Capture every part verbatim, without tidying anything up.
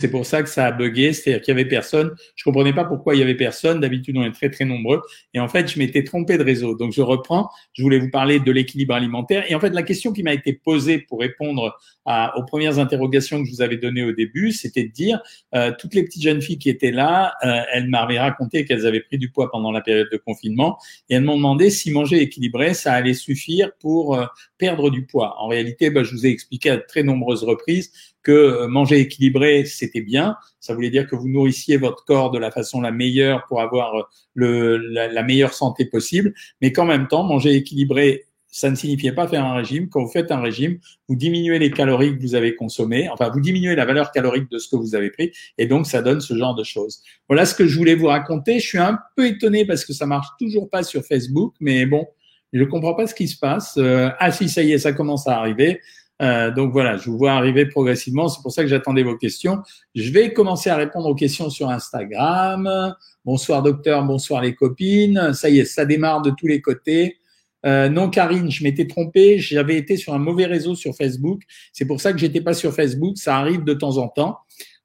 C'est pour ça que ça a bugué, c'est-à-dire qu'il y avait personne. Je comprenais pas pourquoi il y avait personne. D'habitude, on est très, très nombreux. Et en fait, je m'étais trompé de réseau. Donc, je reprends. Je voulais vous parler de l'équilibre alimentaire. Et en fait, la question qui m'a été posée pour répondre à, aux premières interrogations que je vous avais données au début, c'était de dire, euh, toutes les petites jeunes filles qui étaient là, euh, elles m'avaient raconté qu'elles avaient pris du poids pendant la période de confinement. Et elles m'ont demandé si manger équilibré, ça allait suffire pour euh, perdre du poids. En réalité, bah, je vous ai expliqué à très nombreuses reprises que manger équilibré, c'était bien. Ça voulait dire que vous nourrissiez votre corps de la façon la meilleure pour avoir le, la, la meilleure santé possible. Mais qu'en même temps, manger équilibré, ça ne signifiait pas faire un régime. Quand vous faites un régime, vous diminuez les calories que vous avez consommées, enfin, vous diminuez la valeur calorique de ce que vous avez pris et donc ça donne ce genre de choses. Voilà ce que je voulais vous raconter. Je suis un peu étonné parce que ça marche toujours pas sur Facebook, mais bon, je comprends pas ce qui se passe. Euh, ah si, ça y est, ça commence à arriver. Euh, donc voilà, je vous vois arriver progressivement. C'est pour ça que j'attendais vos questions. Je vais commencer à répondre aux questions sur Instagram. Bonsoir docteur, bonsoir les copines. Ça y est, ça démarre de tous les côtés. Euh, non Karine, je m'étais trompé. J'avais été sur un mauvais réseau sur Facebook. C'est pour ça que j'étais pas sur Facebook. Ça arrive de temps en temps.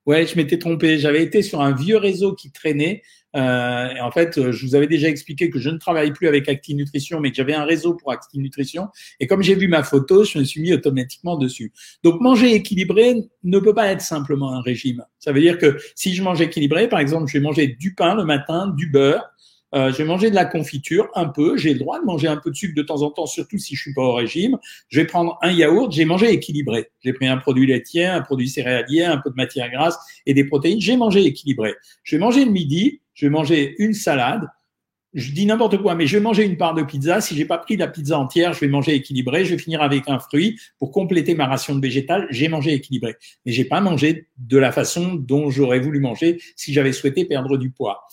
Ouais, je m'étais trompé. J'avais été sur un vieux réseau qui traînait. Euh, et en fait, je vous avais déjà expliqué que je ne travaille plus avec Active Nutrition, mais que j'avais un réseau pour Active Nutrition. Et comme j'ai vu ma photo, je me suis mis automatiquement dessus. Donc, manger équilibré ne peut pas être simplement un régime. Ça veut dire que si je mange équilibré, par exemple, je vais manger du pain le matin, du beurre. Euh, je vais manger de la confiture un peu. J'ai le droit de manger un peu de sucre de temps en temps, surtout si je suis pas au régime. Je vais prendre un yaourt. J'ai mangé équilibré. J'ai pris un produit laitier, un produit céréalier, un peu de matière grasse et des protéines. J'ai mangé équilibré. Je vais manger le midi. Je vais manger une salade. Je dis n'importe quoi, mais je vais manger une part de pizza. Si j'ai pas pris la pizza entière, je vais manger équilibré. Je vais finir avec un fruit pour compléter ma ration de végétal. J'ai mangé équilibré, mais j'ai pas mangé de la façon dont j'aurais voulu manger si j'avais souhaité perdre du poids.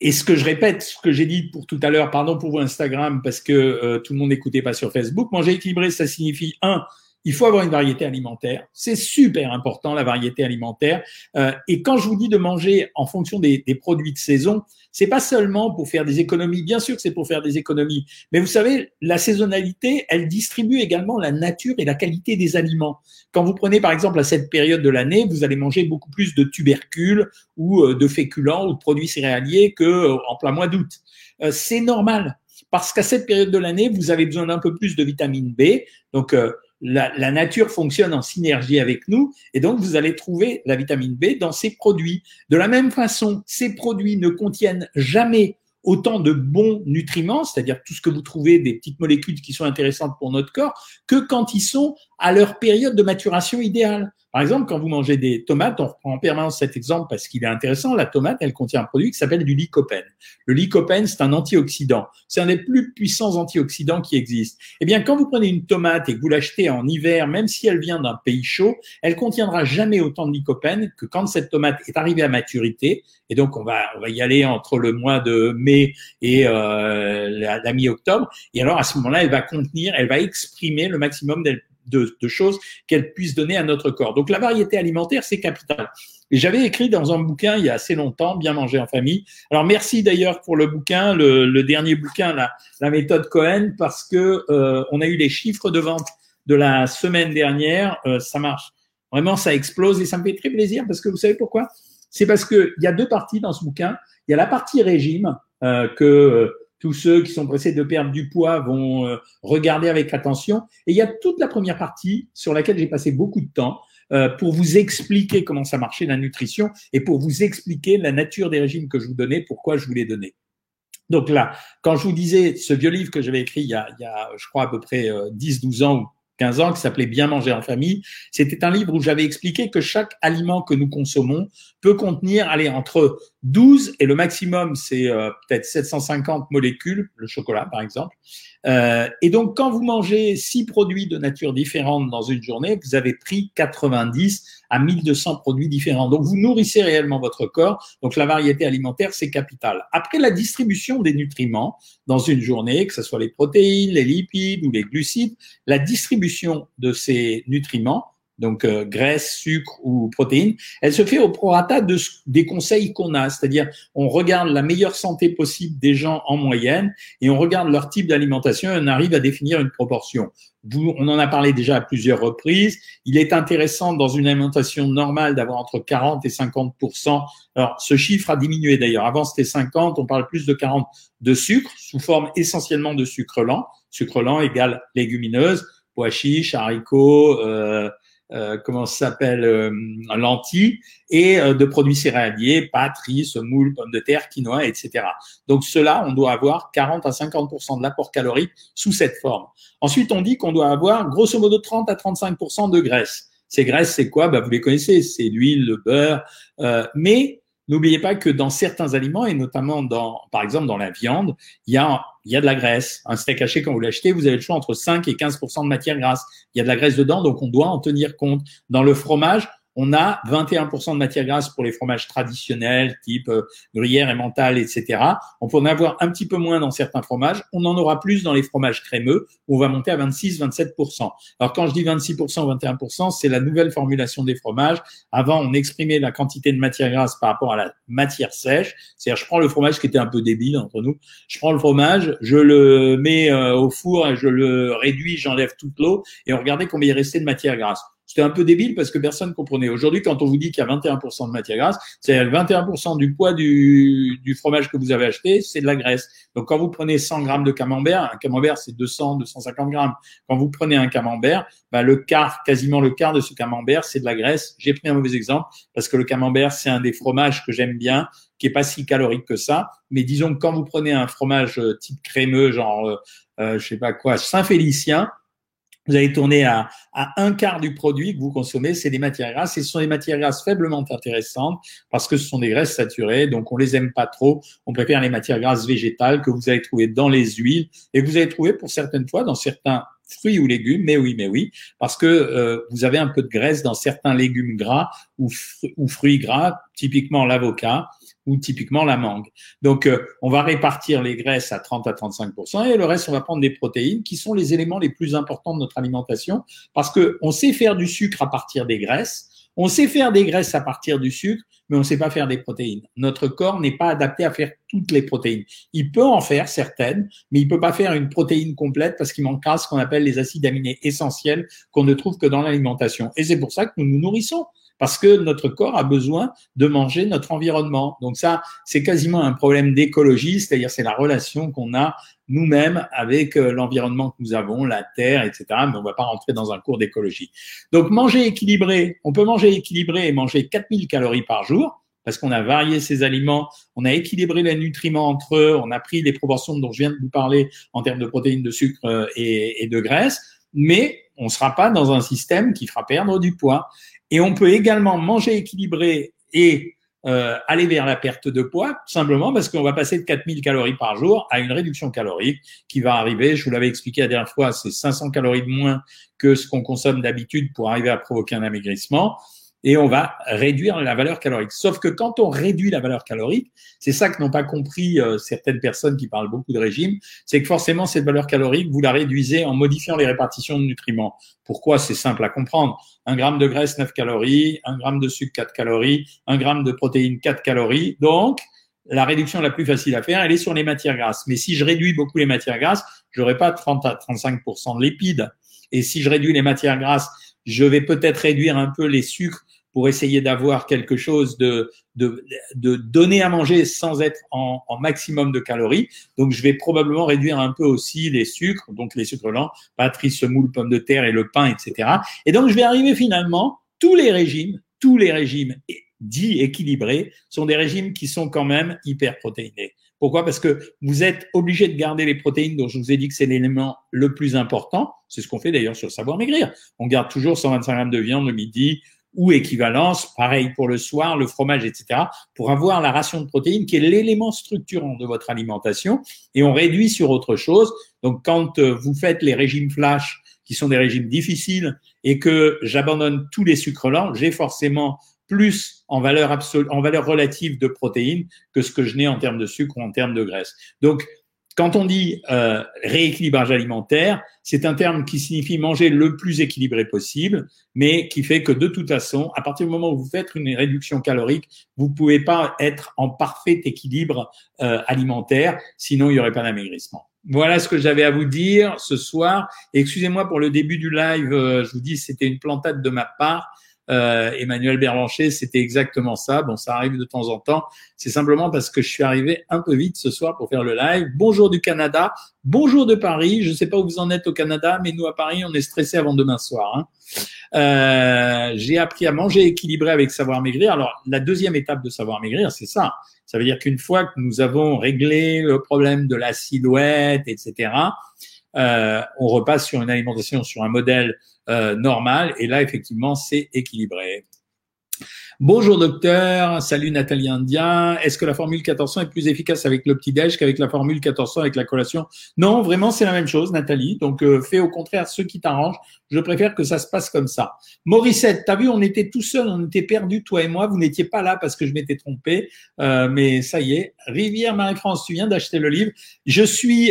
Et ce que je répète, ce que j'ai dit pour tout à l'heure, pardon pour vous Instagram, parce que euh, tout le monde n'écoutait pas sur Facebook, manger équilibré, ça signifie, un, il faut avoir une variété alimentaire. C'est super important, la variété alimentaire. Euh, et quand je vous dis de manger en fonction des, des produits de saison, c'est pas seulement pour faire des économies. Bien sûr que c'est pour faire des économies. Mais vous savez, la saisonnalité, elle distribue également la nature et la qualité des aliments. Quand vous prenez, par exemple, à cette période de l'année, vous allez manger beaucoup plus de tubercules ou de féculents ou de produits céréaliers qu'en plein mois d'août. Euh, c'est normal. Parce qu'à cette période de l'année, vous avez besoin d'un peu plus de vitamine B. Donc, euh, La, la nature fonctionne en synergie avec nous et donc vous allez trouver la vitamine B dans ces produits. De la même façon, ces produits ne contiennent jamais autant de bons nutriments, c'est-à-dire tout ce que vous trouvez, des petites molécules qui sont intéressantes pour notre corps, que quand ils sont à leur période de maturation idéale. Par exemple, quand vous mangez des tomates, on reprend en permanence cet exemple parce qu'il est intéressant, la tomate, elle contient un produit qui s'appelle du lycopène. Le lycopène, c'est un antioxydant. C'est un des plus puissants antioxydants qui existent. Eh bien, quand vous prenez une tomate et que vous l'achetez en hiver, même si elle vient d'un pays chaud, elle contiendra jamais autant de lycopène que quand cette tomate est arrivée à maturité. Et donc, on va, on va y aller entre le mois de mai et euh, la, la mi-octobre. Et alors, à ce moment-là, elle va contenir, elle va exprimer le maximum d'elle De, de choses qu'elle puisse donner à notre corps. Donc, la variété alimentaire, c'est capital. Et j'avais écrit dans un bouquin il y a assez longtemps, Bien manger en famille. Alors, merci d'ailleurs pour le bouquin, le, le dernier bouquin, la, la méthode Cohen, parce que euh, on a eu les chiffres de vente de la semaine dernière. Euh, ça marche. Vraiment, ça explose et ça me fait très plaisir parce que vous savez pourquoi ? C'est parce qu'il y a deux parties dans ce bouquin. Il y a la partie régime euh, que... Euh, tous ceux qui sont pressés de perdre du poids vont regarder avec attention. Et il y a toute la première partie sur laquelle j'ai passé beaucoup de temps pour vous expliquer comment ça marchait la nutrition et pour vous expliquer la nature des régimes que je vous donnais, pourquoi je vous les donnais. Donc là, quand je vous disais ce vieux livre que j'avais écrit il y a, il y a je crois, à peu près dix, douze ans ou quinze ans, qui s'appelait « Bien manger en famille ». C'était un livre où j'avais expliqué que chaque aliment que nous consommons peut contenir, allez, entre douze et le maximum, c'est euh, peut-être sept cent cinquante molécules, le chocolat par exemple. Euh, et donc, quand vous mangez six produits de nature différente dans une journée, vous avez pris quatre-vingt-dix à mille deux cents produits différents. Donc, vous nourrissez réellement votre corps. Donc, la variété alimentaire, c'est capital. Après, la distribution des nutriments dans une journée, que ce soit les protéines, les lipides ou les glucides, la distribution de ces nutriments donc euh, graisse, sucre ou protéines, elle se fait au prorata de, des conseils qu'on a, c'est-à-dire on regarde la meilleure santé possible des gens en moyenne et on regarde leur type d'alimentation et on arrive à définir une proportion. Vous, on en a parlé déjà à plusieurs reprises. Il est intéressant dans une alimentation normale d'avoir entre quarante et cinquante pour cent. Alors, ce chiffre a diminué d'ailleurs. Avant, c'était cinquante, on parle plus de quarante de sucre sous forme essentiellement de sucre lent. Sucre lent égale légumineuse, pois chiches, haricots, euh, euh, comment ça s'appelle, euh, lentilles et euh, de produits céréaliers, pâtes, riz, semoule, pommes de terre, quinoa, et cetera. Donc, cela, on doit avoir quarante à cinquante pour cent de l'apport calorique sous cette forme. Ensuite, on dit qu'on doit avoir grosso modo trente à trente-cinq pour cent de graisse. Ces graisses, c'est quoi? Bah, vous les connaissez, c'est l'huile, le beurre, euh, mais n'oubliez pas que dans certains aliments, et notamment dans, par exemple, dans la viande, il y a, il y a de la graisse. Un steak haché, quand vous l'achetez, vous avez le choix entre cinq et quinze pour cent de matière grasse. Il y a de la graisse dedans, donc on doit en tenir compte. Dans le fromage, on a vingt et un pour cent de matière grasse pour les fromages traditionnels, type gruyère, emmental, et cetera. On peut en avoir un petit peu moins dans certains fromages. On en aura plus dans les fromages crémeux, où on va monter à vingt-six, vingt-sept pour cent. Alors, quand je dis vingt-six pour cent, vingt et un pour cent, c'est la nouvelle formulation des fromages. Avant, on exprimait la quantité de matière grasse par rapport à la matière sèche. C'est-à-dire, je prends le fromage qui était un peu débile entre nous. Je prends le fromage, je le mets au four et je le réduis, j'enlève toute l'eau et on regardait combien il restait de matière grasse. C'était un peu débile parce que personne comprenait. Aujourd'hui, quand on vous dit qu'il y a vingt et un pour cent de matière grasse, c'est-à-dire vingt et un pour cent du poids du, du fromage que vous avez acheté, c'est de la graisse. Donc, quand vous prenez cent grammes de camembert, un camembert, c'est deux cents, deux cent cinquante grammes. Quand vous prenez un camembert, bah, le quart, quasiment le quart de ce camembert, c'est de la graisse. J'ai pris un mauvais exemple parce que le camembert, c'est un des fromages que j'aime bien, qui est pas si calorique que ça. Mais disons que quand vous prenez un fromage type crémeux, genre, euh, euh, je sais pas quoi, Saint-Félicien, vous allez tourner à, à un quart du produit que vous consommez, c'est des matières grasses. Et ce sont des matières grasses faiblement intéressantes parce que ce sont des graisses saturées, donc on les aime pas trop. On préfère les matières grasses végétales que vous allez trouver dans les huiles et que vous allez trouver pour certaines fois dans certains fruits ou légumes, mais oui, mais oui, parce que euh, vous avez un peu de graisse dans certains légumes gras ou, fr- ou fruits gras, typiquement l'avocat ou typiquement la mangue. Donc, euh, on va répartir les graisses à trente à trente-cinq pour cent et le reste, on va prendre des protéines qui sont les éléments les plus importants de notre alimentation parce que on sait faire du sucre à partir des graisses, on sait faire des graisses à partir du sucre, mais on ne sait pas faire des protéines. Notre corps n'est pas adapté à faire toutes les protéines. Il peut en faire certaines, mais il ne peut pas faire une protéine complète parce qu'il manquera ce qu'on appelle les acides aminés essentiels qu'on ne trouve que dans l'alimentation. Et c'est pour ça que nous nous nourrissons, parce que notre corps a besoin de manger notre environnement. Donc ça, c'est quasiment un problème d'écologie, c'est-à-dire c'est la relation qu'on a nous-mêmes avec l'environnement que nous avons, la terre, et cetera. Mais on ne va pas rentrer dans un cours d'écologie. Donc, manger équilibré, on peut manger équilibré et manger quatre mille calories par jour parce qu'on a varié ces aliments, on a équilibré les nutriments entre eux, on a pris les proportions dont je viens de vous parler en termes de protéines, de sucre et, et de graisse, mais on ne sera pas dans un système qui fera perdre du poids. Et on peut également manger équilibré et Euh, aller vers la perte de poids, simplement parce qu'on va passer de quatre mille calories par jour à une réduction calorique qui va arriver, je vous l'avais expliqué la dernière fois, c'est cinq cents calories de moins que ce qu'on consomme d'habitude pour arriver à provoquer un amaigrissement et on va réduire la valeur calorique. Sauf que quand on réduit la valeur calorique, c'est ça que n'ont pas compris euh, certaines personnes qui parlent beaucoup de régime, c'est que forcément cette valeur calorique, vous la réduisez en modifiant les répartitions de nutriments. Pourquoi? C'est simple à comprendre. un gramme de graisse, neuf calories, un gramme de sucre, quatre calories, un gramme de protéines, quatre calories. Donc, la réduction la plus facile à faire, elle est sur les matières grasses. Mais si je réduis beaucoup les matières grasses, j'aurai pas trente à trente-cinq pour cent de lipides. Et si je réduis les matières grasses, je vais peut-être réduire un peu les sucres pour essayer d'avoir quelque chose de, de, de donner à manger sans être en, en maximum de calories. Donc, je vais probablement réduire un peu aussi les sucres, donc les sucres lents, pâtes, riz, semoule, pommes de terre et le pain, et cetera. Et donc, je vais arriver finalement, tous les régimes, tous les régimes dits équilibrés sont des régimes qui sont quand même hyper protéinés. Pourquoi? Parce que vous êtes obligé de garder les protéines dont je vous ai dit que c'est l'élément le plus important. C'est ce qu'on fait d'ailleurs sur Savoir Maigrir. On garde toujours cent vingt-cinq grammes de viande le midi, ou équivalence, pareil pour le soir, le fromage, et cetera, pour avoir la ration de protéines qui est l'élément structurant de votre alimentation et on réduit sur autre chose. Donc, quand vous faites les régimes flash, qui sont des régimes difficiles et que j'abandonne tous les sucres lents, j'ai forcément plus en valeur absolue, en valeur relative de protéines que ce que je n'ai en termes de sucre ou en termes de graisse. Donc, Quand on dit euh, rééquilibrage alimentaire, c'est un terme qui signifie manger le plus équilibré possible, mais qui fait que de toute façon, à partir du moment où vous faites une réduction calorique, vous ne pouvez pas être en parfait équilibre euh, alimentaire, sinon il n'y aurait pas d'amaigrissement. Voilà ce que j'avais à vous dire ce soir. Excusez-moi pour le début du live, euh, je vous dis c'était une plantade de ma part. Euh, Emmanuel Berlanger, c'était exactement ça. Bon, ça arrive de temps en temps. C'est simplement parce que je suis arrivé un peu vite ce soir pour faire le live. Bonjour du Canada. Bonjour de Paris. Je ne sais pas où vous en êtes au Canada, mais nous à Paris, on est stressés avant demain soir. Hein. Euh, j'ai appris à manger équilibré avec Savoir Maigrir. Alors, la deuxième étape de Savoir Maigrir, c'est ça. Ça veut dire qu'une fois que nous avons réglé le problème de la silhouette, et cetera, Euh, on repasse sur une alimentation, sur un modèle euh, normal et là, effectivement, c'est équilibré. Bonjour docteur, salut Nathalie India. Est-ce que la formule quatorze cents est plus efficace avec le petit-déj qu'avec la formule quatorze cents avec la collation? Non, vraiment, c'est la même chose, Nathalie. Donc, euh, fais au contraire ce qui t'arrange. Je préfère que ça se passe comme ça. Morissette, t'as vu, on était tout seul, on était perdus, toi et moi. Vous n'étiez pas là parce que je m'étais trompé, euh, mais ça y est. Rivière Marie-France, tu viens d'acheter le livre. Je suis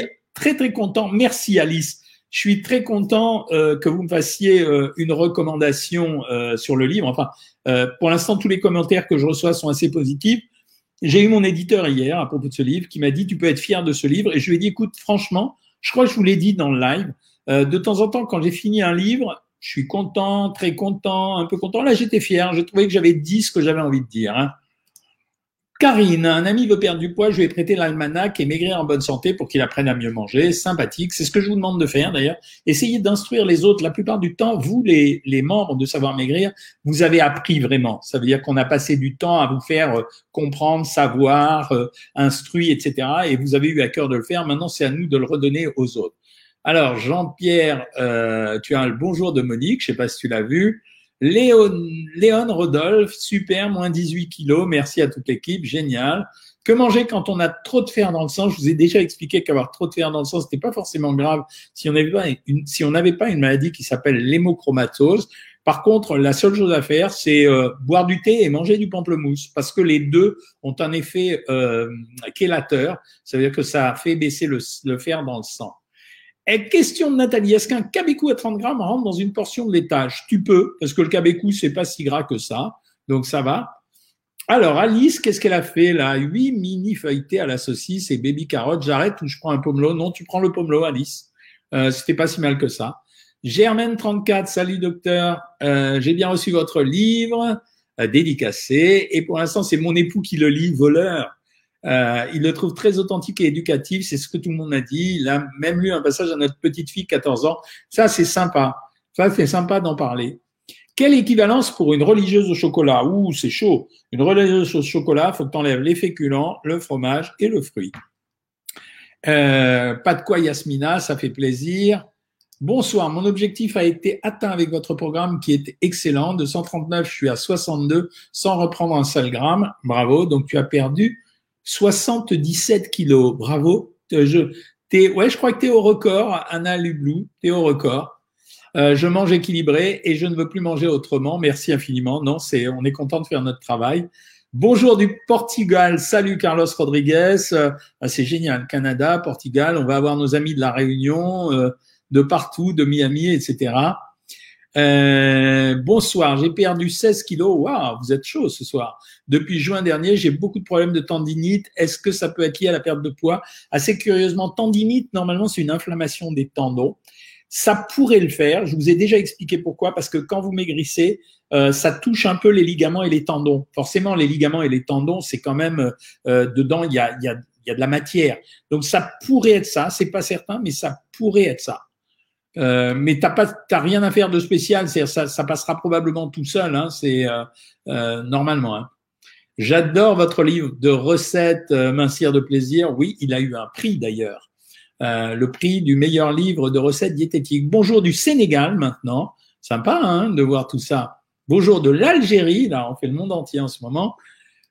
très, très content. Merci, Alice. Je suis très content euh, que vous me fassiez euh, une recommandation euh, sur le livre. Enfin, euh, pour l'instant, tous les commentaires que je reçois sont assez positifs. J'ai eu mon éditeur hier à propos de ce livre qui m'a dit « Tu peux être fier de ce livre ». Et je lui ai dit « Écoute, franchement, je crois que je vous l'ai dit dans le live, euh, de temps en temps, quand j'ai fini un livre, je suis content, très content, un peu content. Là, j'étais fier. J'ai trouvé que j'avais dit ce que j'avais envie de dire. Hein. » Karine, un ami veut perdre du poids, je lui ai prêté l'almanach et maigrir en bonne santé pour qu'il apprenne à mieux manger. Sympathique, c'est ce que je vous demande de faire d'ailleurs. Essayez d'instruire les autres. La plupart du temps, vous les, les membres de Savoir Maigrir, vous avez appris vraiment. Ça veut dire qu'on a passé du temps à vous faire comprendre, savoir, euh, instruire, et cetera. Et vous avez eu à cœur de le faire. Maintenant, c'est à nous de le redonner aux autres. Alors, Jean-Pierre, euh, tu as le bonjour de Monique, je ne sais pas si tu l'as vu. Léon, Léon Rodolphe, super, moins dix-huit kilos, merci à toute l'équipe, génial. Que manger quand on a trop de fer dans le sang? Je vous ai déjà expliqué qu'avoir trop de fer dans le sang, c'était pas forcément grave si on n'avait pas une, si on n'avait pas une maladie qui s'appelle l'hémochromatose. Par contre, la seule chose à faire, c'est euh, boire du thé et manger du pamplemousse parce que les deux ont un effet euh, chélateur, ça veut dire que ça fait baisser le, le fer dans le sang. Et question de Nathalie, est-ce qu'un cabecou à trente grammes rentre dans une portion de l'étage? Tu peux, parce que le cabecou, c'est pas si gras que ça, donc ça va. Alors, Alice, qu'est-ce qu'elle a fait là? huit mini feuilletés à la saucisse et baby carottes. J'arrête ou je prends un pomelo? Non, tu prends le pomelo, Alice. Euh, c'était pas si mal que ça. Germaine trente-quatre, salut docteur. Euh, j'ai bien reçu votre livre, euh, dédicacé. Et pour l'instant, c'est mon époux qui le lit, voleur. Euh, il le trouve très authentique et éducatif, c'est ce que tout le monde a dit. Il a même lu un passage à notre petite fille, quatorze ans. Ça, c'est sympa. Ça, c'est sympa d'en parler. Quelle équivalence pour une religieuse au chocolat? Ouh, c'est chaud. Une religieuse au chocolat, faut que tu enlèves les féculents, le fromage et le fruit. Euh, pas de quoi, Yasmina, ça fait plaisir. Bonsoir, mon objectif a été atteint avec votre programme qui est excellent. De cent trente-neuf, je suis à soixante-deux sans reprendre un seul gramme. Bravo, donc tu as perdu soixante-dix-sept kilos, bravo. Je, t'es, ouais, je crois que tu es au record, Anna Lublou, tu es au record. Euh, je mange équilibré et je ne veux plus manger autrement. Merci infiniment. Non, c'est, on est content de faire notre travail. Bonjour du Portugal. Salut Carlos Rodriguez. Euh, c'est génial, Canada, Portugal. On va avoir nos amis de la Réunion, euh, de partout, de Miami, et cetera. Euh, bonsoir, j'ai perdu seize kilos. Waouh, vous êtes chaud ce soir. Depuis juin dernier, j'ai beaucoup de problèmes de tendinite. Est-ce que ça peut être lié à la perte de poids? Assez curieusement, tendinite, normalement, c'est une inflammation des tendons. Ça pourrait le faire. Je vous ai déjà expliqué pourquoi. Parce que quand vous maigrissez, euh, ça touche un peu les ligaments et les tendons. Forcément, les ligaments et les tendons, c'est quand même euh, dedans, il y a, il y a, il y a de la matière. Donc, ça pourrait être ça. C'est pas certain, mais ça pourrait être ça. Euh, mais t'as pas, t'as rien à faire de spécial, c'est-à-dire ça, ça passera probablement tout seul, hein, c'est euh, euh, normalement. Hein. J'adore votre livre de recettes euh, Mincir de Plaisir. Oui, il a eu un prix d'ailleurs, euh, le prix du meilleur livre de recettes diététiques. Bonjour du Sénégal maintenant, sympa hein, de voir tout ça. Bonjour de l'Algérie, là on fait le monde entier en ce moment.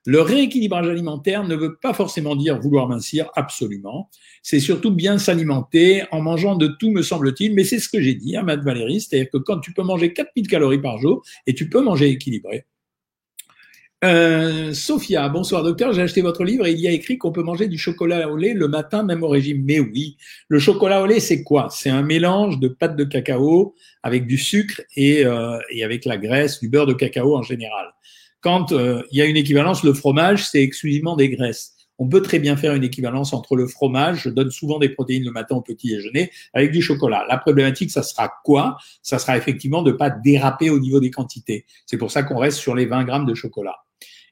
Le rééquilibrage alimentaire ne veut pas forcément dire vouloir mincir, absolument. C'est surtout bien s'alimenter en mangeant de tout, me semble-t-il. Mais c'est ce que j'ai dit à Matt Valérie, c'est-à-dire que quand tu peux manger quatre mille calories par jour et tu peux manger équilibré. Euh, Sophia, bonsoir docteur, j'ai acheté votre livre et il y a écrit qu'on peut manger du chocolat au lait le matin même au régime. Mais oui, le chocolat au lait c'est quoi? C'est un mélange de pâte de cacao avec du sucre et, euh, et avec la graisse, du beurre de cacao en général. Quand euh, il y a une équivalence, le fromage c'est exclusivement des graisses. On peut très bien faire une équivalence entre le fromage, je donne souvent des protéines le matin au petit déjeuner, avec du chocolat. La problématique, ça sera quoi? Ça sera effectivement de pas déraper au niveau des quantités. C'est pour ça qu'on reste sur les vingt grammes de chocolat.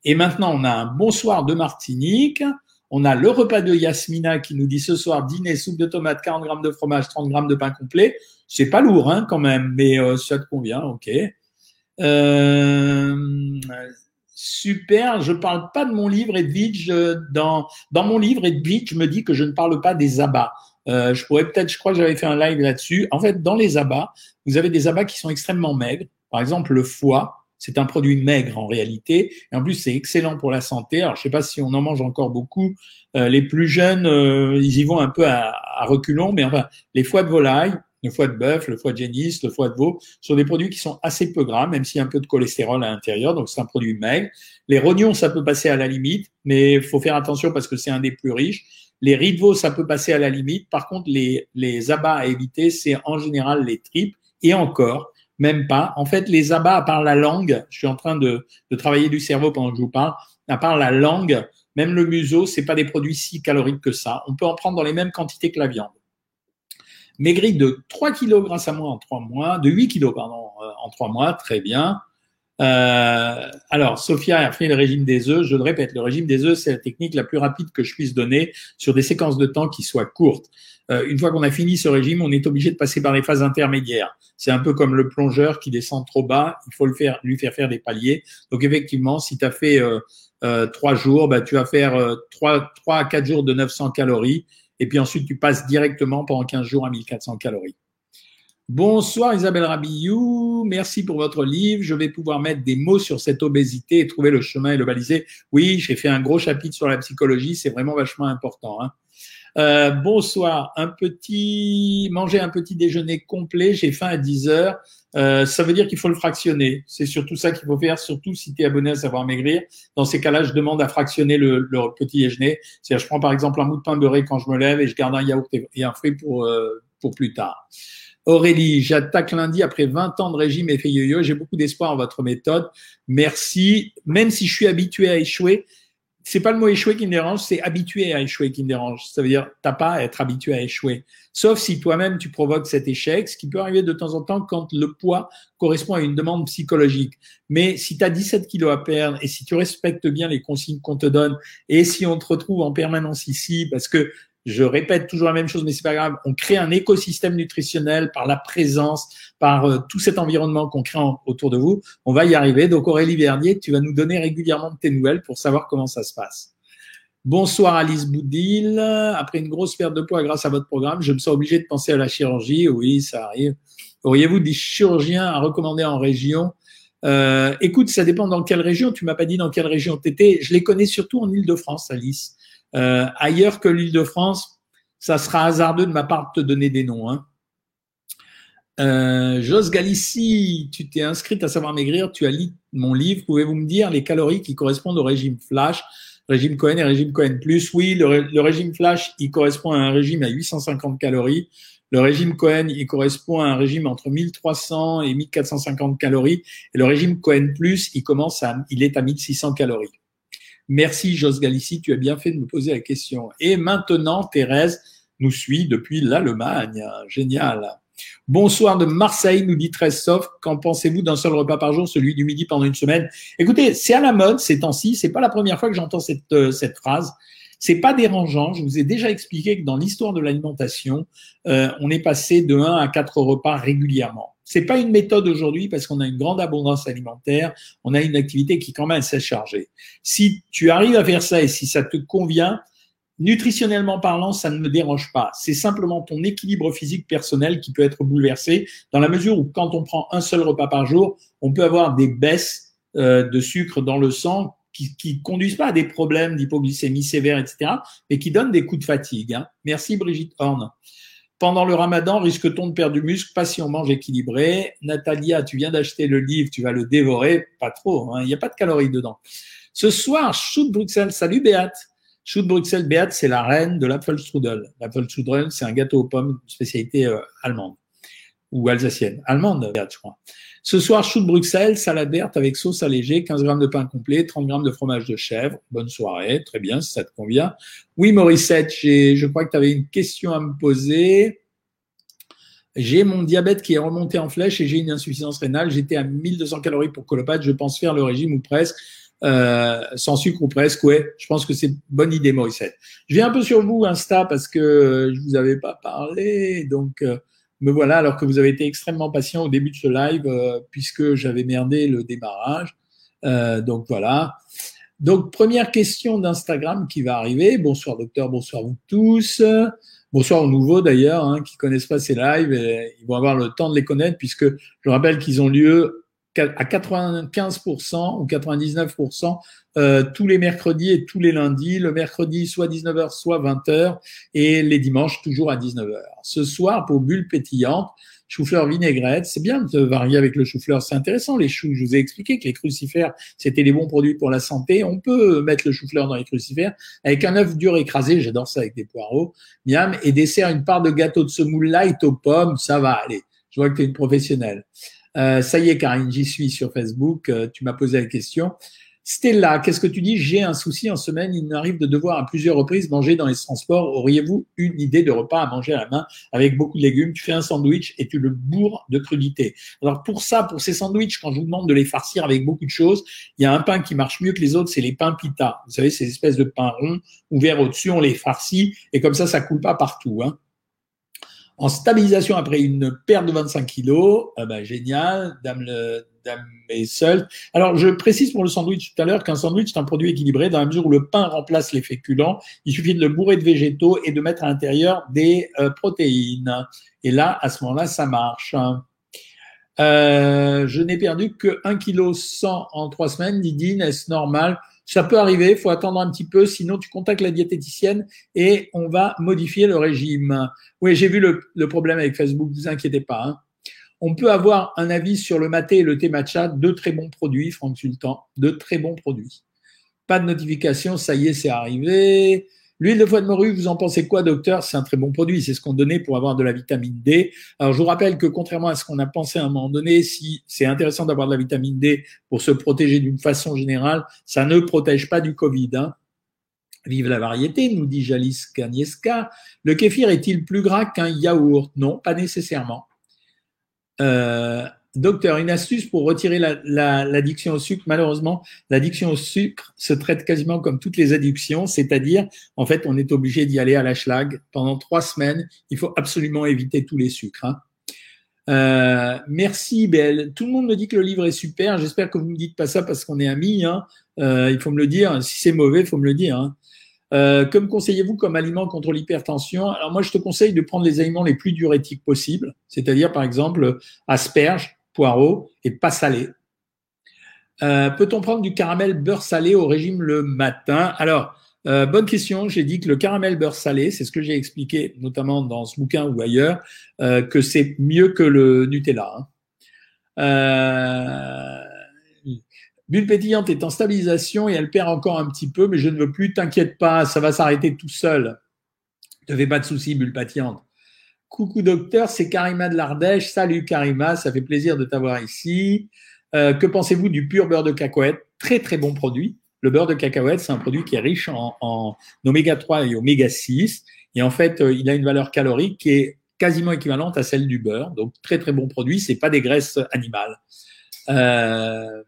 Et maintenant, on a un bonsoir de Martinique. On a le repas de Yasmina qui nous dit ce soir, dîner, soupe de tomates, quarante grammes de fromage, trente grammes de pain complet. C'est pas lourd, hein, quand même, mais euh, ça te convient, ok. Euh... Super, je parle pas de mon livre et de Edwige. Dans, dans mon livre et de Edwige, je me dis que je ne parle pas des abats. Euh, je pourrais peut-être, je crois que j'avais fait un live là-dessus. En fait, dans les abats, vous avez des abats qui sont extrêmement maigres. Par exemple, le foie, c'est un produit maigre en réalité. Et en plus, c'est excellent pour la santé. Alors, je sais pas si on en mange encore beaucoup. Euh, les plus jeunes, euh, ils y vont un peu à, à reculons. Mais enfin, les foies de volaille, le foie de bœuf, le foie de génisse, le foie de veau, sont des produits qui sont assez peu gras, même s'il y a un peu de cholestérol à l'intérieur, donc c'est un produit maigre. Les rognons, ça peut passer à la limite, mais il faut faire attention parce que c'est un des plus riches. Les riz de veau, ça peut passer à la limite. Par contre, les, les abats à éviter, c'est en général les tripes, et encore, même pas. En fait, les abats, à part la langue, je suis en train de, de travailler du cerveau pendant que je vous parle, à part la langue, même le museau, c'est pas des produits si caloriques que ça. On peut en prendre dans les mêmes quantités que la viande. Maigri de trois kilos grâce à moi en trois mois, de huit kilos, pardon, en trois mois, très bien. Euh, alors, Sophia a fait le régime des œufs. Je le répète, le régime des œufs, c'est la technique la plus rapide que je puisse donner sur des séquences de temps qui soient courtes. Euh, une fois qu'on a fini ce régime, on est obligé de passer par les phases intermédiaires. C'est un peu comme le plongeur qui descend trop bas. Il faut le faire, lui faire faire des paliers. Donc, effectivement, si tu as fait euh, euh, trois jours, bah, tu vas faire euh, trois à quatre jours de neuf cents calories. Et puis ensuite, tu passes directement pendant quinze jours à mille quatre cents calories. Bonsoir Isabelle Rabillou, merci pour votre livre. Je vais pouvoir mettre des mots sur cette obésité et trouver le chemin et le baliser. Oui, j'ai fait un gros chapitre sur la psychologie, c'est vraiment vachement important, hein. Euh, bonsoir, un petit, manger un petit déjeuner complet, j'ai faim à dix heures, euh, ça veut dire qu'il faut le fractionner. C'est surtout ça qu'il faut faire, surtout si tu es abonné à Savoir Maigrir. Dans ces cas-là, je demande à fractionner le, le petit déjeuner. C'est-à-dire, je prends par exemple un bout de pain beurré quand je me lève et je garde un yaourt et un fruit pour, euh, pour plus tard. Aurélie, j'attaque lundi après vingt ans de régime effet yo-yo, j'ai beaucoup d'espoir en votre méthode. Merci, même si je suis habitué à échouer. C'est pas le mot échouer qui me dérange, c'est habitué à échouer qui me dérange. Ça veut dire, t'as pas à être habitué à échouer. Sauf si toi-même tu provoques cet échec, ce qui peut arriver de temps en temps quand le poids correspond à une demande psychologique. Mais si t'as dix-sept kilos à perdre et si tu respectes bien les consignes qu'on te donne et si on te retrouve en permanence ici, parce que je répète toujours la même chose, mais c'est pas grave. On crée un écosystème nutritionnel par la présence, par tout cet environnement qu'on crée en, autour de vous. On va y arriver. Donc, Aurélie Verdier, tu vas nous donner régulièrement de tes nouvelles pour savoir comment ça se passe. Bonsoir Alice Boudil. Après une grosse perte de poids grâce à votre programme, je me sens obligé de penser à la chirurgie. Oui, ça arrive. Auriez-vous des chirurgiens à recommander en région ? Euh, écoute, ça dépend dans quelle région. Tu m'as pas dit dans quelle région t'étais. Je les connais surtout en Île-de-France, Alice. Euh, ailleurs que l'Île-de-France, ça sera hasardeux de ma part de te donner des noms, hein. Euh, Jos Galici, tu t'es inscrite à Savoir Maigrir, tu as lu mon livre. Pouvez-vous me dire les calories qui correspondent au régime flash, régime Cohen et régime Cohen plus? Oui, le, le régime flash, il correspond à un régime à huit cent cinquante calories. Le régime Cohen, il correspond à un régime entre mille trois cents et mille quatre cent cinquante calories. Et le régime Cohen plus, il commence à, il est à mille six cents calories. Merci, Jos Galici, tu as bien fait de me poser la question. Et maintenant, Thérèse nous suit depuis l'Allemagne. Génial. Bonsoir de Marseille, nous dit très soft. Qu'en pensez-vous d'un seul repas par jour, celui du midi pendant une semaine? Écoutez, c'est à la mode ces temps-ci. C'est pas la première fois que j'entends cette, euh, cette phrase. C'est pas dérangeant. Je vous ai déjà expliqué que dans l'histoire de l'alimentation, euh, on est passé de un à quatre repas régulièrement. C'est pas une méthode aujourd'hui parce qu'on a une grande abondance alimentaire, on a une activité qui quand même s'est chargée. Si tu arrives à faire ça et si ça te convient, nutritionnellement parlant, ça ne me dérange pas. C'est simplement ton équilibre physique personnel qui peut être bouleversé dans la mesure où quand on prend un seul repas par jour, on peut avoir des baisses euh, de sucre dans le sang qui, qui conduisent pas à des problèmes d'hypoglycémie sévère, et cetera, mais qui donnent des coups de fatigue, hein. Merci Brigitte Horn. Pendant le ramadan, risque-t-on de perdre du muscle? Pas si on mange équilibré. Natalia, tu viens d'acheter le livre, tu vas le dévorer. Pas trop, hein, il n'y a pas de calories dedans. Ce soir, Choux de Bruxelles. Salut Béate. Choux de Bruxelles, Béate, c'est la reine de l'Apfelstrudel. L'Apfelstrudel, c'est un gâteau aux pommes, spécialité euh, allemande ou alsacienne. Allemande, Béate, je crois. Ce soir, Choux de Bruxelles, salade verte avec sauce allégée, quinze grammes de pain complet, trente grammes de fromage de chèvre. Bonne soirée, très bien, si ça te convient. Oui, Morissette, j'ai, je crois que tu avais une question à me poser. J'ai mon diabète qui est remonté en flèche et j'ai une insuffisance rénale. J'étais à mille deux cents calories pour colopathe. Je pense faire le régime ou presque. Euh, sans sucre ou presque, ouais. Je pense que c'est une bonne idée, Morissette. Je viens un peu sur vous, Insta, parce que je vous avais pas parlé, donc euh, me voilà, alors que vous avez été extrêmement patient au début de ce live, euh, puisque j'avais merdé le démarrage. Euh, donc voilà. Donc, première question d'Instagram qui va arriver. Bonsoir, docteur, bonsoir vous tous. Bonsoir aux nouveaux, d'ailleurs, hein, qui connaissent pas ces lives. Et ils vont avoir le temps de les connaître, puisque je rappelle qu'ils ont lieu à quatre-vingt-quinze pour cent ou quatre-vingt-dix-neuf pour cent euh, tous les mercredis et tous les lundis. Le mercredi, soit dix-neuf heures, soit vingt heures. Et les dimanches, toujours à dix-neuf heures. Ce soir, pour Bulles pétillantes, chou-fleur vinaigrette. C'est bien de varier avec le chou-fleur. C'est intéressant, les choux. Je vous ai expliqué que les crucifères, c'était les bons produits pour la santé. On peut mettre le chou-fleur dans les crucifères avec un œuf dur écrasé. J'adore ça avec des poireaux. Miam. Et dessert, une part de gâteau de semoule light aux pommes. Ça va aller. Je vois que tu es une professionnelle. Euh, ça y est, Karine, j'y suis sur Facebook. Euh, tu m'as posé la question. Stella, qu'est-ce que tu dis? J'ai un souci en semaine. Il m'arrive de devoir à plusieurs reprises manger dans les transports. Auriez-vous une idée de repas à manger à la main avec beaucoup de légumes? Tu fais un sandwich et tu le bourres de crudités. Alors pour ça, pour ces sandwichs, quand je vous demande de les farcir avec beaucoup de choses, il y a un pain qui marche mieux que les autres, c'est les pains pita. Vous savez, ces espèces de pains ronds ouverts au-dessus, on les farcit et comme ça, ça coule pas partout, hein. En stabilisation après une perte de vingt-cinq kilos, euh, bah, génial, dame le, dame et seul. Alors, je précise pour le sandwich tout à l'heure qu'un sandwich est un produit équilibré dans la mesure où le pain remplace les féculents. Il suffit de le bourrer de végétaux et de mettre à l'intérieur des euh, protéines. Et là, à ce moment-là, ça marche. Euh, je n'ai perdu que un virgule un kilos en trois semaines, Didine, est-ce normal? Ça peut arriver, il faut attendre un petit peu, sinon tu contactes la diététicienne et on va modifier le régime. Oui, j'ai vu le, le problème avec Facebook, ne vous inquiétez pas. Hein. On peut avoir un avis sur le maté et le thé matcha, deux très bons produits, Franck Sultan, deux très bons produits. Pas de notification, ça y est, c'est arrivé. L'huile de foie de morue, vous en pensez quoi, docteur? C'est un très bon produit, c'est ce qu'on donnait pour avoir de la vitamine D. Alors, je vous rappelle que contrairement à ce qu'on a pensé à un moment donné, si c'est intéressant d'avoir de la vitamine D pour se protéger d'une façon générale, ça ne protège pas du Covid, hein. Vive la variété, nous dit Jalis Kagneska. Le kéfir est-il plus gras qu'un yaourt? Non, pas nécessairement. Euh... Docteur, une astuce pour retirer la, la, l'addiction au sucre. Malheureusement, l'addiction au sucre se traite quasiment comme toutes les addictions, c'est-à-dire, en fait, on est obligé d'y aller à la schlag. Pendant trois semaines, il faut absolument éviter tous les sucres. Hein. Euh, merci, Belle. Tout le monde me dit que le livre est super. J'espère que vous ne me dites pas ça parce qu'on est amis. Hein. Euh, il faut me le dire. Si c'est mauvais, il faut me le dire. Hein. Euh, que me conseillez-vous comme aliment contre l'hypertension? Alors, moi, je te conseille de prendre les aliments les plus diurétiques possibles, c'est-à-dire, par exemple, asperges, poireaux et pas salé. Euh, peut-on prendre du caramel beurre salé au régime le matin? Alors, euh, bonne question. J'ai dit que le caramel beurre salé, c'est ce que j'ai expliqué notamment dans ce bouquin ou ailleurs, euh, que c'est mieux que le Nutella. Hein. Euh, Bulle pétillante est en stabilisation et elle perd encore un petit peu, mais je ne veux plus, t'inquiète pas, ça va s'arrêter tout seul. Ne fais pas de soucis, bulle pétillante. Coucou docteur, c'est Karima de l'Ardèche. Salut Karima, ça fait plaisir de t'avoir ici. Euh, que pensez-vous du pur beurre de cacahuète? Très très bon produit. Le beurre de cacahuète, c'est un produit qui est riche en, en oméga trois et oméga six. Et en fait, euh, il a une valeur calorique qui est quasiment équivalente à celle du beurre. Donc très très bon produit, c'est pas des graisses animales. Euh,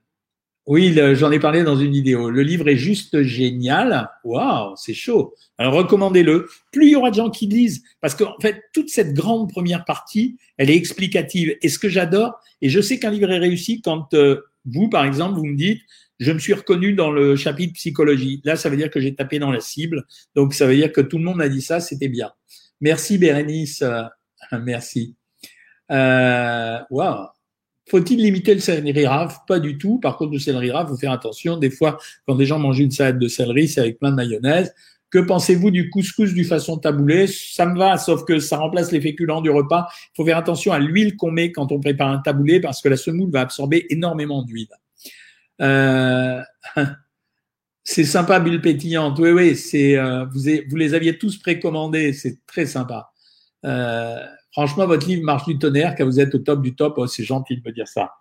oui, le, j'en ai parlé dans une vidéo. Le livre est juste génial. Waouh, c'est chaud. Alors, recommandez-le. Plus il y aura de gens qui lisent, parce qu'en fait, toute cette grande première partie, elle est explicative. Et ce que j'adore, et je sais qu'un livre est réussi quand euh, vous, par exemple, vous me dites « je me suis reconnu dans le chapitre psychologie ». Là, ça veut dire que j'ai tapé dans la cible. Donc, ça veut dire que tout le monde a dit ça, c'était bien. Merci, Bérénice. Euh, merci. Waouh. Wow. Faut-il limiter le céleri rave? Pas du tout. Par contre, le céleri rave, faut faire attention. Des fois, quand des gens mangent une salade de céleri, c'est avec plein de mayonnaise. Que pensez-vous du couscous du façon taboulée ? Ça me va, sauf que ça remplace les féculents du repas. Il faut faire attention à l'huile qu'on met quand on prépare un taboulé parce que la semoule va absorber énormément d'huile. Euh... C'est sympa, bulle pétillante. Oui, oui, c'est, euh, vous, vous les aviez tous précommandés. C'est très sympa. Euh, franchement, votre livre marche du tonnerre quand vous êtes au top du top. Oh, c'est gentil de me dire ça.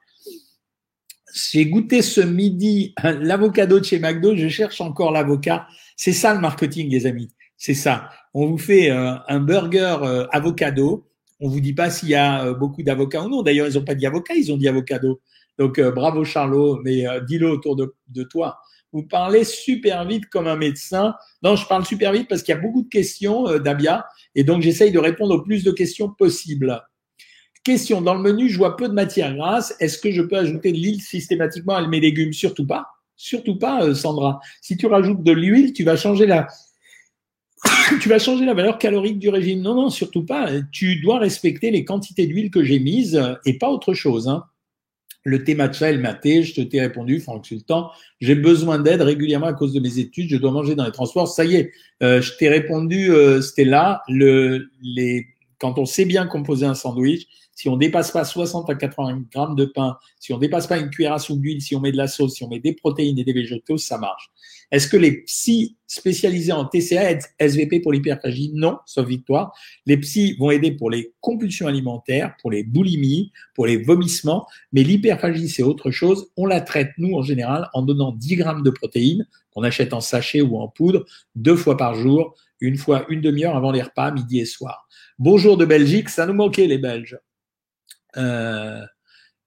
J'ai goûté ce midi l'avocado de chez McDo. Je cherche encore l'avocat. C'est ça le marketing, les amis. C'est ça. On vous fait euh, un burger euh, avocado. On vous dit pas s'il y a euh, beaucoup d'avocats ou non. D'ailleurs, ils ont pas dit avocat, ils ont dit avocado. Donc, euh, bravo Charlot, mais euh, dis-le autour de, de toi. Vous parlez super vite comme un médecin. Non, je parle super vite parce qu'il y a beaucoup de questions, euh, Dabia, et donc j'essaye de répondre au plus de questions possibles. Question, dans le menu, je vois peu de matières grasses. Est-ce que je peux ajouter de l'huile systématiquement à mes légumes ? Surtout pas. Surtout pas, euh, Sandra. Si tu rajoutes de l'huile, tu vas changer la... tu vas changer la valeur calorique du régime. Non, non, surtout pas. Tu dois respecter les quantités d'huile que j'ai mises euh, et pas autre chose, hein. Le thé matcha et le maté, je te t'ai répondu, Franck Sultan. J'ai besoin d'aide régulièrement à cause de mes études. Je dois manger dans les transports. Ça y est, euh, je t'ai répondu, euh, Stella. Le, les, quand on sait bien composer un sandwich, si on dépasse pas soixante à quatre-vingts grammes de pain, si on dépasse pas une cuillère à soupe d'huile, si on met de la sauce, si on met des protéines et des végétaux, ça marche. Est-ce que les psys spécialisés en T C A aident S V P pour l'hyperphagie ? Non, sauf Victoire. Les psys vont aider pour les compulsions alimentaires, pour les boulimies, pour les vomissements, mais l'hyperphagie, c'est autre chose. On la traite, nous, en général, en donnant dix grammes de protéines qu'on achète en sachet ou en poudre, deux fois par jour, une fois une demi-heure avant les repas, midi et soir. Bonjour de Belgique, ça nous manquait les Belges. Euh,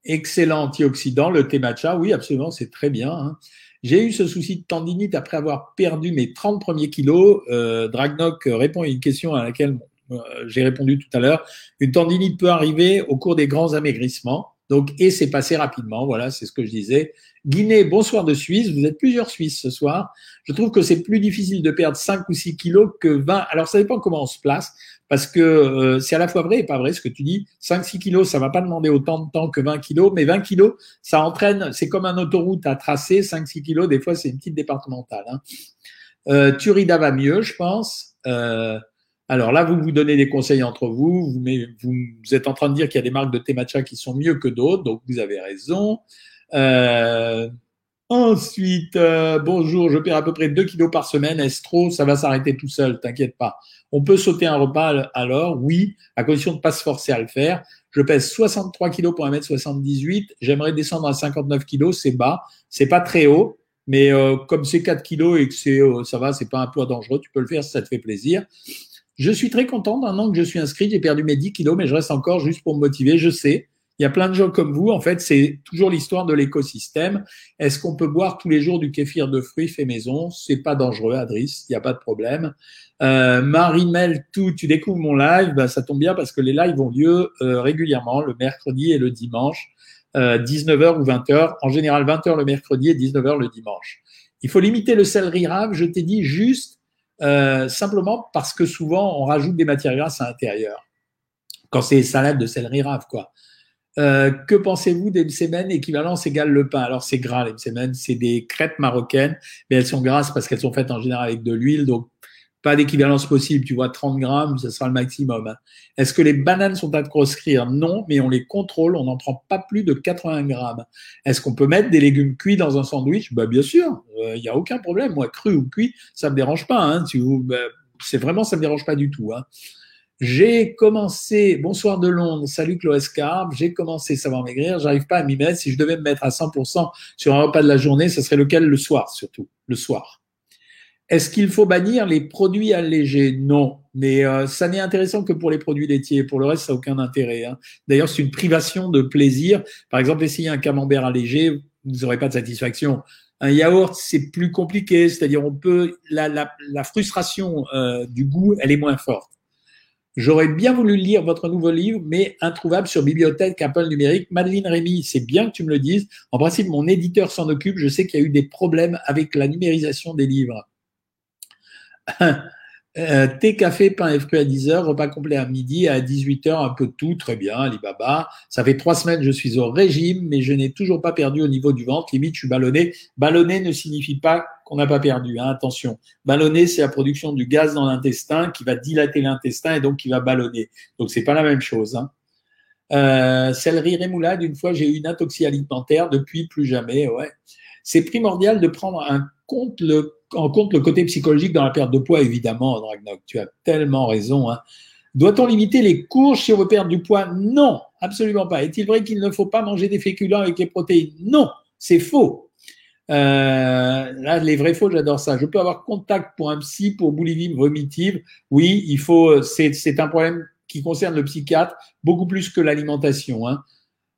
excellent antioxydant, le thé matcha, oui absolument, c'est très bien, hein. J'ai eu ce souci de tendinite après avoir perdu mes trente premiers kilos. euh, Dragnoc répond à une question à laquelle euh, j'ai répondu tout à l'heure. Une tendinite peut arriver au cours des grands amaigrissements, donc, et c'est passé rapidement, voilà, c'est ce que je disais. Guinée, bonsoir de Suisse, vous êtes plusieurs Suisses ce soir. Je trouve que c'est plus difficile de perdre cinq ou six kilos que vingt. Alors, ça dépend comment on se place, parce que euh, c'est à la fois vrai et pas vrai ce que tu dis. cinq six kilos, ça va pas demander autant de temps que vingt kilos, mais vingt kilos, ça entraîne, c'est comme un autoroute à tracer, cinq six kilos, des fois, c'est une petite départementale, hein. Euh, Turida va mieux, je pense. Euh, Alors là, vous vous donnez des conseils entre vous, vous, mais vous, vous êtes en train de dire qu'il y a des marques de thé matcha qui sont mieux que d'autres, donc vous avez raison. Euh, ensuite, euh, bonjour, je perds à peu près deux kilos par semaine, est-ce trop ? Ça va s'arrêter tout seul, t'inquiète pas. On peut sauter un repas alors, oui, à condition de ne pas se forcer à le faire. Je pèse soixante-trois kilos pour un mètre soixante-dix-huit, j'aimerais descendre à cinquante-neuf kilos, c'est bas, c'est pas très haut, mais euh, comme c'est quatre kilos et que c'est, euh, ça va, c'est pas un poids dangereux, tu peux le faire si ça te fait plaisir. Je suis très content d'un an que je suis inscrit, j'ai perdu mes dix kilos, mais je reste encore juste pour me motiver, je sais. Il y a plein de gens comme vous, en fait, c'est toujours l'histoire de l'écosystème. Est-ce qu'on peut boire tous les jours du kéfir de fruits fait maison ? C'est pas dangereux, Adrice, il n'y a pas de problème. Euh, Marie-Mel, tout, tu découvres mon live, bah, ça tombe bien parce que les lives ont lieu euh, régulièrement, le mercredi et le dimanche, euh, dix-neuf heures ou vingt heures, en général vingt heures le mercredi et dix-neuf heures le dimanche. Il faut limiter le céleri rave, je t'ai dit juste, Euh, simplement parce que souvent on rajoute des matières grasses à l'intérieur quand c'est salade de céleri rave quoi. Euh, que pensez-vous des msemen équivalence égale le pain? Alors c'est gras les msemen, c'est des crêpes marocaines mais elles sont grasses parce qu'elles sont faites en général avec de l'huile donc pas d'équivalence possible, tu vois trente grammes ça sera le maximum, hein. Est-ce que les bananes sont à proscrire? Non mais on les contrôle, on n'en prend pas plus de quatre-vingts grammes. Est-ce qu'on peut mettre des légumes cuits dans un sandwich? Bah bien sûr, il euh, n'y a aucun problème, moi cru ou cuit ça me dérange pas, hein. Si vous, bah, c'est vraiment ça me dérange pas du tout, hein. J'ai commencé, bonsoir de Londres, salut Chloé Scarpe, j'ai commencé Savoir Maigrir, j'arrive pas à m'y mettre, si je devais me mettre à cent pour cent sur un repas de la journée, ça serait lequel? Le soir surtout, le soir. Est-ce qu'il faut bannir les produits allégés? Non, mais euh, ça n'est intéressant que pour les produits laitiers. Pour le reste, ça n'a aucun intérêt, hein. D'ailleurs, c'est une privation de plaisir. Par exemple, essayer un camembert allégé, vous n'aurez pas de satisfaction. Un yaourt, c'est plus compliqué. C'est-à-dire, on peut la, la, la frustration euh, du goût, elle est moins forte. J'aurais bien voulu lire votre nouveau livre, mais introuvable sur Bibliothèque Apple Numérique. Madeleine Rémy, c'est bien que tu me le dises. En principe, mon éditeur s'en occupe. Je sais qu'il y a eu des problèmes avec la numérisation des livres. Euh, thé, café, pain et fruits à dix heures, repas complet à midi, à dix-huit heures, un peu de tout, très bien, Alibaba. Ça fait trois semaines, je suis au régime, mais je n'ai toujours pas perdu au niveau du ventre. Limite, je suis ballonné. Ballonné ne signifie pas qu'on n'a pas perdu, hein, attention. Ballonné, c'est la production du gaz dans l'intestin qui va dilater l'intestin et donc qui va ballonner. Donc, c'est pas la même chose, hein. Euh, céleri, rémoulade, une fois, j'ai eu une intoxication alimentaire, depuis plus jamais, ouais. C'est primordial de prendre un compte le en compte le côté psychologique dans la perte de poids, évidemment, Dragnoc, tu as tellement raison. Hein. Doit-on limiter les courges si on veut perdre du poids? Non, absolument pas. Est-il vrai qu'il ne faut pas manger des féculents avec les protéines? Non, c'est faux. Euh, là, les vrais faux, j'adore ça. Je peux avoir contact pour un psy, pour boulimie vomitive. Oui, il faut. C'est, c'est un problème qui concerne le psychiatre beaucoup plus que l'alimentation. Hein.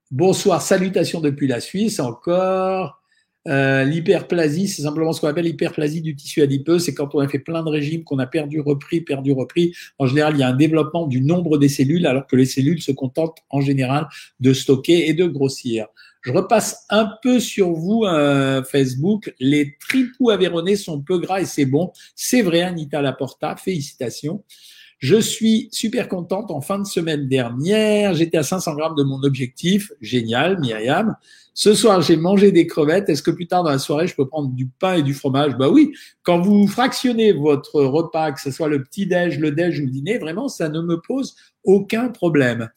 Bonsoir, salutations depuis la Suisse encore. Euh, l'hyperplasie, c'est simplement ce qu'on appelle l'hyperplasie du tissu adipeux, c'est quand on a fait plein de régimes qu'on a perdu, repris, perdu, repris. En général, il y a un développement du nombre des cellules alors que les cellules se contentent en général de stocker et de grossir. Je repasse un peu sur vous, euh, Facebook. Les tripous aveyronnais sont peu gras et c'est bon. C'est vrai, Anita Laporta, félicitations. Je suis super contente. En fin de semaine dernière, j'étais à cinq cents grammes de mon objectif. Génial, Myriam. Ce soir, j'ai mangé des crevettes. Est-ce que plus tard dans la soirée, je peux prendre du pain et du fromage? Bah oui. Quand vous fractionnez votre repas, que ce soit le petit-déj, le déj ou le dîner, vraiment, ça ne me pose aucun problème.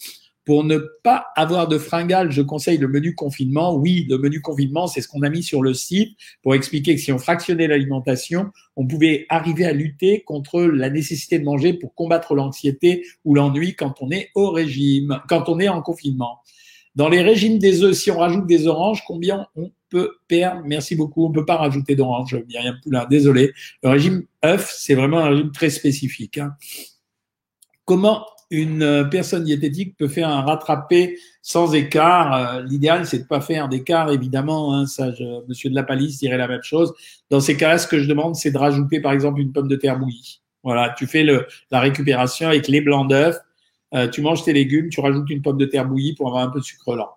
Pour ne pas avoir de fringales, je conseille le menu confinement. Oui, le menu confinement, c'est ce qu'on a mis sur le site pour expliquer que si on fractionnait l'alimentation, on pouvait arriver à lutter contre la nécessité de manger pour combattre l'anxiété ou l'ennui quand on est au régime, quand on est en confinement. Dans les régimes des œufs, si on rajoute des oranges, combien on peut perdre? Merci beaucoup. On ne peut pas rajouter d'oranges, Myriam Poulain, désolé. Le régime œuf, c'est vraiment un régime très spécifique. Hein. Comment une personne diététique peut faire un rattrapé sans écart? L'idéal, c'est de ne pas faire d'écart, évidemment. Hein, ça, je, Monsieur de la Palisse dirait la même chose. Dans ces cas-là, ce que je demande, c'est de rajouter, par exemple, une pomme de terre bouillie. Voilà, tu fais le, la récupération avec les blancs d'œufs. Euh, tu manges tes légumes, tu rajoutes une pomme de terre bouillie pour avoir un peu de sucre lent.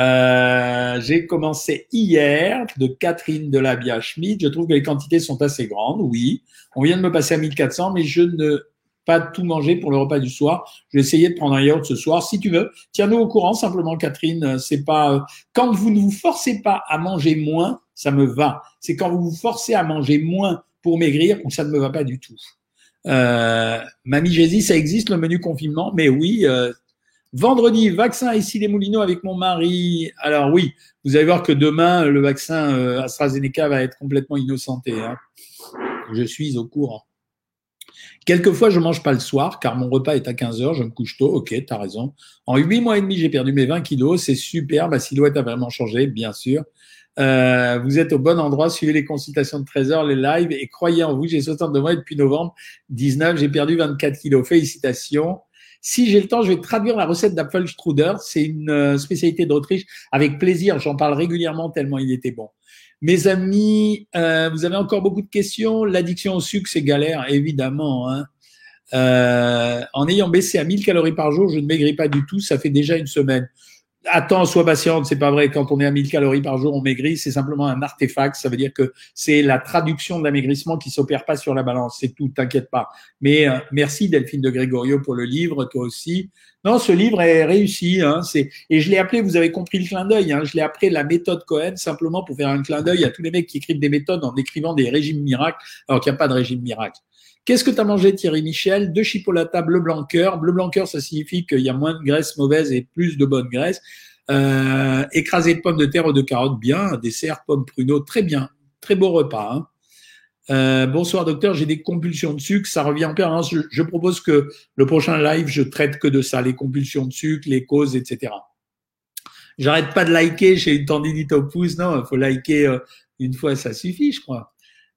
Euh, j'ai commencé hier de Catherine de la Biachmid. Je trouve que les quantités sont assez grandes, oui. On vient de me passer à mille quatre cents, mais je ne pas tout manger pour le repas du soir. Je vais essayer de prendre un yaourt ce soir. Si tu veux, tiens-nous au courant simplement, Catherine. C'est pas quand vous ne vous forcez pas à manger moins, ça me va. C'est quand vous vous forcez à manger moins pour maigrir où ça ne me va pas du tout. Euh, Mamie Jésus, ça existe le menu confinement, mais oui. Euh, vendredi, vaccin ici les Moulineaux avec mon mari. Alors oui, vous allez voir que demain le vaccin euh, AstraZeneca va être complètement innocenté. Hein. Je suis au courant. Quelquefois, je mange pas le soir car mon repas est à quinze heures, je me couche tôt. Ok, tu as raison. En huit mois et demi, j'ai perdu mes vingt kilos. C'est super. Ma silhouette a vraiment changé, bien sûr. Euh, vous êtes au bon endroit. Suivez les consultations de treize heures, les lives et croyez en vous. J'ai soixante-deux mois et depuis novembre dix-neuf, j'ai perdu vingt-quatre kilos. Félicitations. Si j'ai le temps, je vais traduire la recette d'Apfelstrudel. C'est une spécialité d'Autriche. Avec plaisir, j'en parle régulièrement tellement il était bon. Mes amis, euh, vous avez encore beaucoup de questions. L'addiction au sucre, c'est galère, évidemment. Hein. Euh, en ayant baissé à mille calories par jour, je ne maigris pas du tout. Ça fait déjà une semaine. Attends, sois patiente, c'est pas vrai. Quand on est à mille calories par jour, on maigrit. C'est simplement un artefact. Ça veut dire que c'est la traduction de l'amaigrissement qui s'opère pas sur la balance. C'est tout, t'inquiète pas. Mais euh, merci Delphine de Grégorio pour le livre, toi aussi. Non, ce livre est réussi. Hein, c'est... Et je l'ai appelé, vous avez compris le clin d'œil, hein, je l'ai appelé la méthode Cohen simplement pour faire un clin d'œil à tous les mecs qui écrivent des méthodes en écrivant des régimes miracles alors qu'il n'y a pas de régime miracle. Qu'est-ce que tu as mangé, Thierry Michel? Deux chipolatas bleu blanc cœur. Bleu blanc cœur, ça signifie qu'il y a moins de graisse mauvaise et plus de bonne graisse. Euh, écrasé de pommes de terre ou de carottes, bien. Dessert, pommes, pruneaux, très bien. Très beau repas. Hein. Euh, bonsoir, docteur. J'ai des compulsions de sucre. Ça revient en permanence. Je, je propose que le prochain live, je traite que de ça. Les compulsions de sucre, les causes, et cetera. J'arrête pas de liker. J'ai une tendinite au pouce. Non, il faut liker euh, une fois, ça suffit, je crois.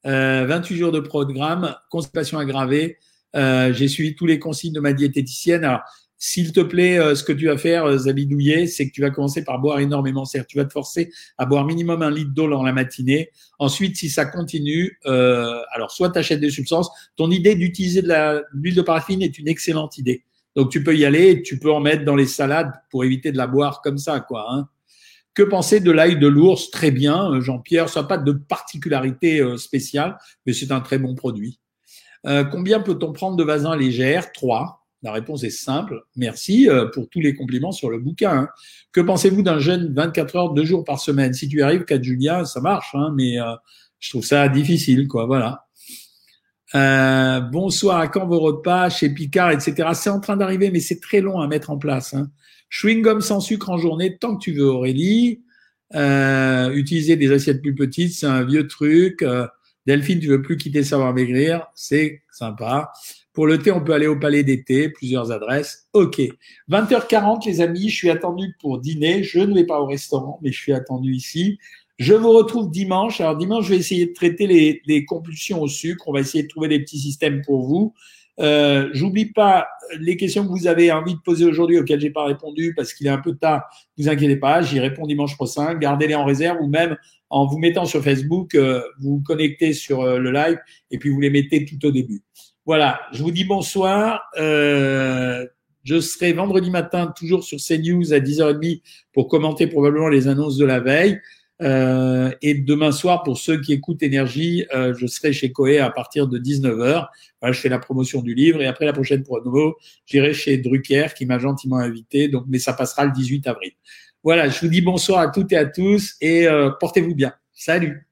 Euh, vingt-huit jours de programme, constipation aggravée, euh, j'ai suivi tous les consignes de ma diététicienne. Alors, s'il te plaît, euh, ce que tu vas faire, euh, Zabidouillet, c'est que tu vas commencer par boire énormément. C'est-à-dire que tu vas te forcer à boire minimum un litre d'eau dans la matinée. Ensuite, si ça continue, euh, alors soit tu achètes des substances. Ton idée d'utiliser de la, l'huile de paraffine est une excellente idée. Donc, tu peux y aller et tu peux en mettre dans les salades pour éviter de la boire comme ça, quoi, hein. Que penser de l'ail de l'ours? Très bien, Jean-Pierre. Ça n'a pas de particularité spéciale, mais c'est un très bon produit. Euh, combien peut-on prendre de Vasin légère ? Trois. La réponse est simple. Merci pour tous les compliments sur le bouquin. Que pensez-vous d'un jeûne vingt-quatre heures, deux jours par semaine ? Si tu arrives, quatre Julien, ça marche, hein, mais euh, je trouve ça difficile, quoi. Voilà. Euh, bonsoir, à quand vos repas chez Picard, et cetera. C'est en train d'arriver, mais c'est très long à mettre en place. Hein. Chewing-gum sans sucre en journée, tant que tu veux, Aurélie. Euh, utiliser des assiettes plus petites, c'est un vieux truc. Euh, Delphine, tu veux plus quitter Savoir Maigrir, c'est sympa. Pour le thé, on peut aller au Palais des Thés, plusieurs adresses. OK. vingt heures quarante, les amis, je suis attendu pour dîner. Je ne vais pas au restaurant, mais je suis attendu ici. Je vous retrouve dimanche. Alors, dimanche, je vais essayer de traiter les, les compulsions au sucre. On va essayer de trouver des petits systèmes pour vous. Euh, j'oublie pas les questions que vous avez envie de poser aujourd'hui auxquelles j'ai pas répondu parce qu'il est un peu tard. Ne vous inquiétez pas, j'y réponds dimanche prochain. Gardez-les en réserve ou même en vous mettant sur Facebook, euh, vous vous connectez sur euh, le live et puis vous les mettez tout au début. Voilà, je vous dis bonsoir. Euh, je serai vendredi matin toujours sur C News à dix heures trente pour commenter probablement les annonces de la veille. Euh, et demain soir, pour ceux qui écoutent Énergie, euh, je serai chez Cohen à partir de dix-neuf heures. Voilà, je fais la promotion du livre et après la prochaine promo, j'irai chez Drucker qui m'a gentiment invité. Donc, mais ça passera le dix-huit avril. Voilà, je vous dis bonsoir à toutes et à tous et euh, portez-vous bien. Salut.